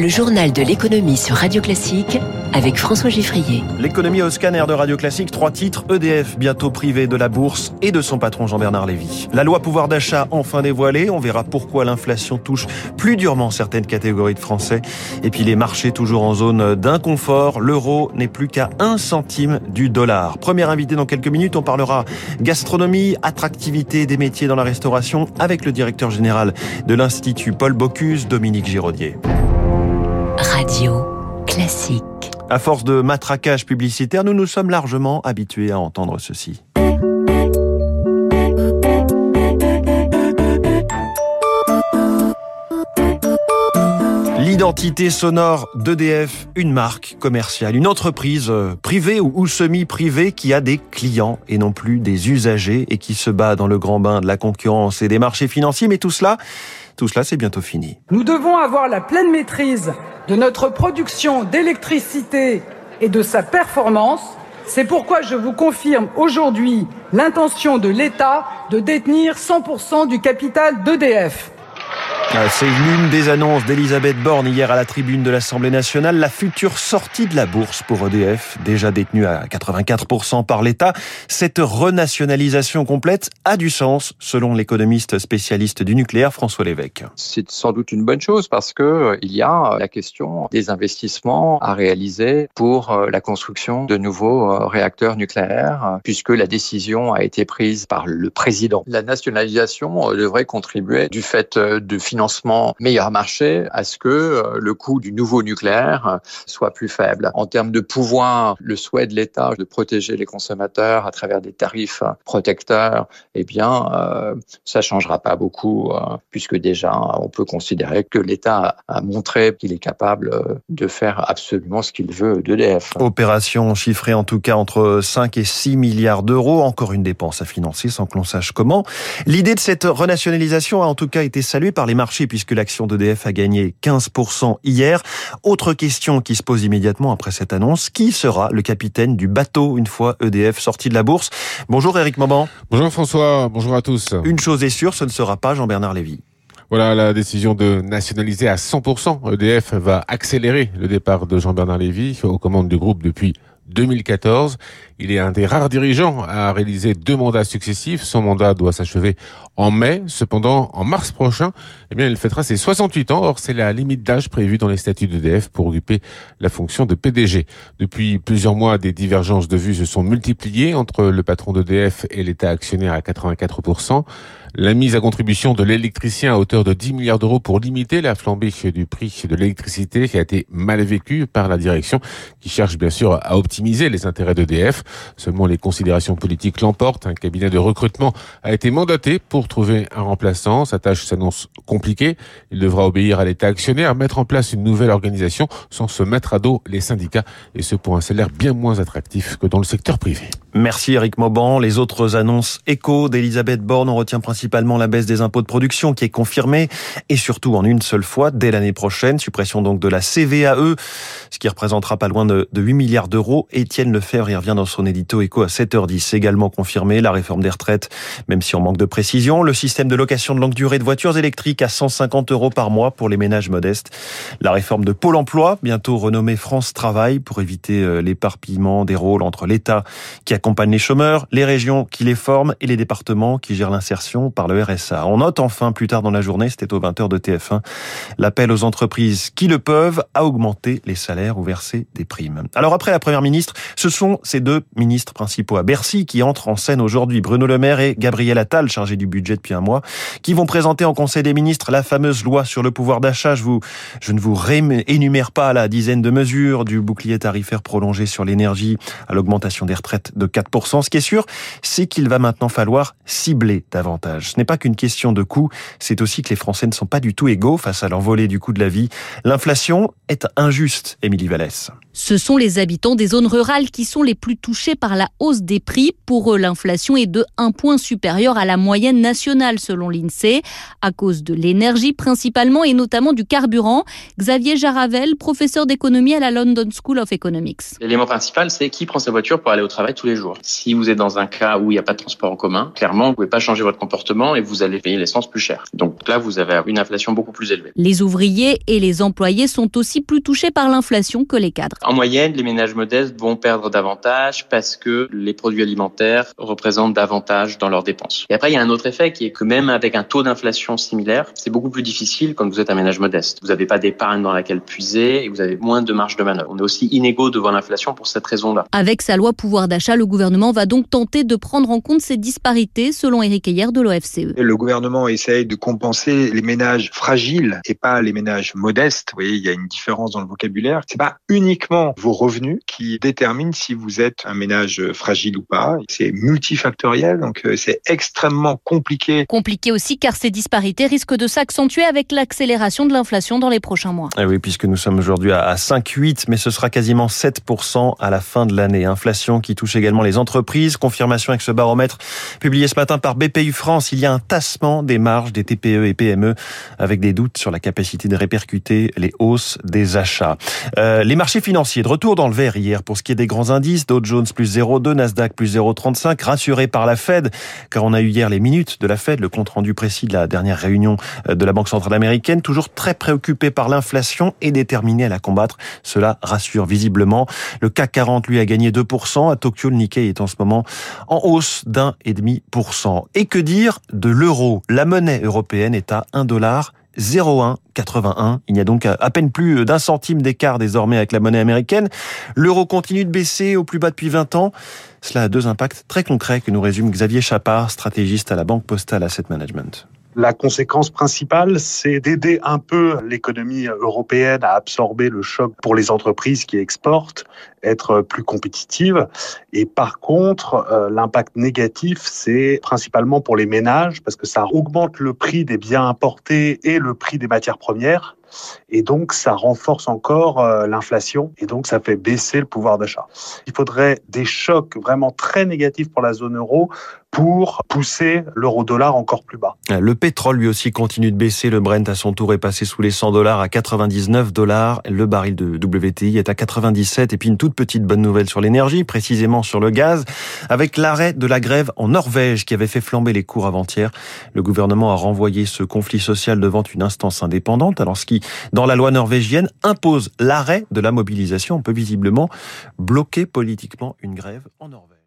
Le journal de l'économie sur Radio Classique avec François Giffrier. L'économie au scanner de Radio Classique, trois titres. EDF, bientôt privé de la bourse et de son patron Jean-Bernard Lévy. La loi pouvoir d'achat enfin dévoilée. On verra pourquoi l'inflation touche plus durement certaines catégories de Français. Et puis les marchés toujours en zone d'inconfort. L'euro n'est plus qu'à 1 centime du dollar. Premier invité dans quelques minutes, on parlera gastronomie, attractivité des métiers dans la restauration avec le directeur général de l'Institut Paul Bocuse, Dominique Giraudier. Radio Classique. À force de matraquage publicitaire, nous nous sommes largement habitués à entendre ceci. L'identité sonore d'EDF, une marque commerciale, une entreprise privée ou semi-privée qui a des clients et non plus des usagers et qui se bat dans le grand bain de la concurrence et des marchés financiers. Mais tout cela, c'est bientôt fini. Nous devons avoir la pleine maîtrise de notre production d'électricité et de sa performance. C'est pourquoi je vous confirme aujourd'hui l'intention de l'État de détenir 100% du capital d'EDF. C'est l'une des annonces d'Elisabeth Borne hier à la tribune de l'Assemblée nationale. La future sortie de la bourse pour EDF, déjà détenue à 84% par l'État. Cette renationalisation complète a du sens, selon l'économiste spécialiste du nucléaire François Lévesque. C'est sans doute une bonne chose parce que il y a la question des investissements à réaliser pour la construction de nouveaux réacteurs nucléaires, puisque la décision a été prise par le président. La nationalisation devrait contribuer du fait de financement meilleur marché à ce que le coût du nouveau nucléaire soit plus faible. En termes de pouvoir, le souhait de l'État de protéger les consommateurs à travers des tarifs protecteurs, ça changera pas beaucoup puisque déjà on peut considérer que l'État a montré qu'il est capable de faire absolument ce qu'il veut d'EDF. Opération chiffrée en tout cas entre 5 et 6 milliards d'euros, encore une dépense à financer sans que l'on sache comment. L'idée de cette renationalisation a en tout cas été saluée par les marchés puisque l'action d'EDF a gagné 15% hier. Autre question qui se pose immédiatement après cette annonce, qui sera le capitaine du bateau une fois EDF sorti de la bourse? Bonjour Eric Mauban. Bonjour François, bonjour à tous. Une chose est sûre, ce ne sera pas Jean-Bernard Lévy. Voilà, la décision de nationaliser à 100% EDF va accélérer le départ de Jean-Bernard Lévy aux commandes du groupe depuis 2014. Il est un des rares dirigeants à réaliser 2 mandats successifs. Son mandat doit s'achever en mai. Cependant, en mars prochain, il fêtera ses 68 ans. Or, c'est la limite d'âge prévue dans les statuts d'EDF pour occuper la fonction de PDG. Depuis plusieurs mois, des divergences de vues se sont multipliées entre le patron d'EDF et l'État actionnaire à 84%. La mise à contribution de l'électricien à hauteur de 10 milliards d'euros pour limiter la flambée du prix de l'électricité qui a été mal vécue par la direction qui cherche bien sûr à optimiser les intérêts d'EDF. Seulement les considérations politiques l'emportent. Un cabinet de recrutement a été mandaté pour trouver un remplaçant. Sa tâche s'annonce compliquée. Il devra obéir à l'État actionnaire, mettre en place une nouvelle organisation sans se mettre à dos les syndicats et ce pour un salaire bien moins attractif que dans le secteur privé. Merci Eric Mauban. Les autres annonces écho d'Elisabeth Borne, on retient principalement la baisse des impôts de production qui est confirmée et surtout en une seule fois dès l'année prochaine. Suppression donc de la CVAE, ce qui représentera pas loin de 8 milliards d'euros. Etienne Lefebvre y revient dans son édito écho à 7h10. Également confirmée la réforme des retraites, même si on manque de précision. Le système de location de longue durée de voitures électriques à 150 euros par mois pour les ménages modestes. La réforme de Pôle emploi, bientôt renommée France Travail pour éviter l'éparpillement des rôles entre l'État qui accompagne les chômeurs, les régions qui les forment et les départements qui gèrent l'insertion par le RSA. On note enfin plus tard dans la journée, c'était aux 20h de TF1, l'appel aux entreprises qui le peuvent à augmenter les salaires ou verser des primes. Alors après la Première ministre, ce sont ces 2 ministres principaux à Bercy qui entrent en scène aujourd'hui, Bruno Le Maire et Gabriel Attal, chargé du budget depuis un mois, qui vont présenter en Conseil des ministres la fameuse loi sur le pouvoir d'achat. Je ne vous énumère pas la dizaine de mesures, du bouclier tarifaire prolongé sur l'énergie à l'augmentation des retraites de 4%. Ce qui est sûr, c'est qu'il va maintenant falloir cibler davantage. Ce n'est pas qu'une question de coût, c'est aussi que les Français ne sont pas du tout égaux face à l'envolée du coût de la vie. L'inflation est injuste, Émilie Vallès. Ce sont les habitants des zones rurales qui sont les plus touchés par la hausse des prix. Pour eux, l'inflation est de 1 point supérieure à la moyenne nationale, selon l'INSEE, à cause de l'énergie principalement et notamment du carburant. Xavier Jaravel, professeur d'économie à la London School of Economics. L'élément principal, c'est qui prend sa voiture pour aller au travail tous les jours. Si vous êtes dans un cas où il n'y a pas de transport en commun, clairement, vous ne pouvez pas changer votre comportement directement et vous allez payer l'essence plus cher. Donc là, vous avez une inflation beaucoup plus élevée. Les ouvriers et les employés sont aussi plus touchés par l'inflation que les cadres. En moyenne, les ménages modestes vont perdre davantage parce que les produits alimentaires représentent davantage dans leurs dépenses. Et après, il y a un autre effet qui est que même avec un taux d'inflation similaire, c'est beaucoup plus difficile quand vous êtes un ménage modeste. Vous n'avez pas d'épargne dans laquelle puiser et vous avez moins de marge de manœuvre. On est aussi inégaux devant l'inflation pour cette raison-là. Avec sa loi pouvoir d'achat, le gouvernement va donc tenter de prendre en compte ces disparités, selon Éric Heyer de l'OFCE. Le gouvernement essaye de compenser les ménages fragiles et pas les ménages modestes. Vous voyez, il y a une différence dans le vocabulaire. C'est pas uniquement vos revenus qui déterminent si vous êtes un ménage fragile ou pas. C'est multifactoriel, donc c'est extrêmement compliqué. Compliqué aussi car ces disparités risquent de s'accentuer avec l'accélération de l'inflation dans les prochains mois. Ah oui, puisque nous sommes aujourd'hui à 5,8, mais ce sera quasiment 7% à la fin de l'année. Inflation qui touche également les entreprises. Confirmation avec ce baromètre publié ce matin par BPI France. Il y a un tassement des marges des TPE et PME avec des doutes sur la capacité de répercuter les hausses des achats. Les marchés financiers de retour dans le vert hier pour ce qui est des grands indices. Dow Jones plus 0,2, Nasdaq plus 0,35, rassurés par la Fed, car on a eu hier les minutes de la Fed, le compte rendu précis de la dernière réunion de la Banque Centrale Américaine, toujours très préoccupé par l'inflation et déterminé à la combattre. Cela rassure visiblement. Le CAC 40, lui, a gagné 2%. À Tokyo, le Nikkei est en ce moment en hausse d'1,5%. Et que dire de l'euro? La monnaie européenne est à $1,0181. Il n'y a donc à peine plus d'un centime d'écart désormais avec la monnaie américaine. L'euro continue de baisser au plus bas depuis 20 ans. Cela a deux impacts très concrets que nous résume Xavier Chapard, stratégiste à la Banque Postale Asset Management. La conséquence principale, c'est d'aider un peu l'économie européenne à absorber le choc pour les entreprises qui exportent, être plus compétitives. Et par contre, l'impact négatif, c'est principalement pour les ménages, parce que ça augmente le prix des biens importés et le prix des matières premières. Et donc, ça renforce encore l'inflation et donc ça fait baisser le pouvoir d'achat. Il faudrait des chocs vraiment très négatifs pour la zone euro pour pousser l'euro-dollar encore plus bas. Le pétrole, lui aussi, continue de baisser. Le Brent, à son tour, est passé sous les $100 à $99. Le baril de WTI est à 97. Et puis, une toute petite bonne nouvelle sur l'énergie, précisément sur le gaz, avec l'arrêt de la grève en Norvège qui avait fait flamber les cours avant-hier. Le gouvernement a renvoyé ce conflit social devant une instance indépendante, alors ce qui, dans la loi norvégienne, impose l'arrêt de la mobilisation. On peut visiblement bloquer politiquement une grève en Norvège.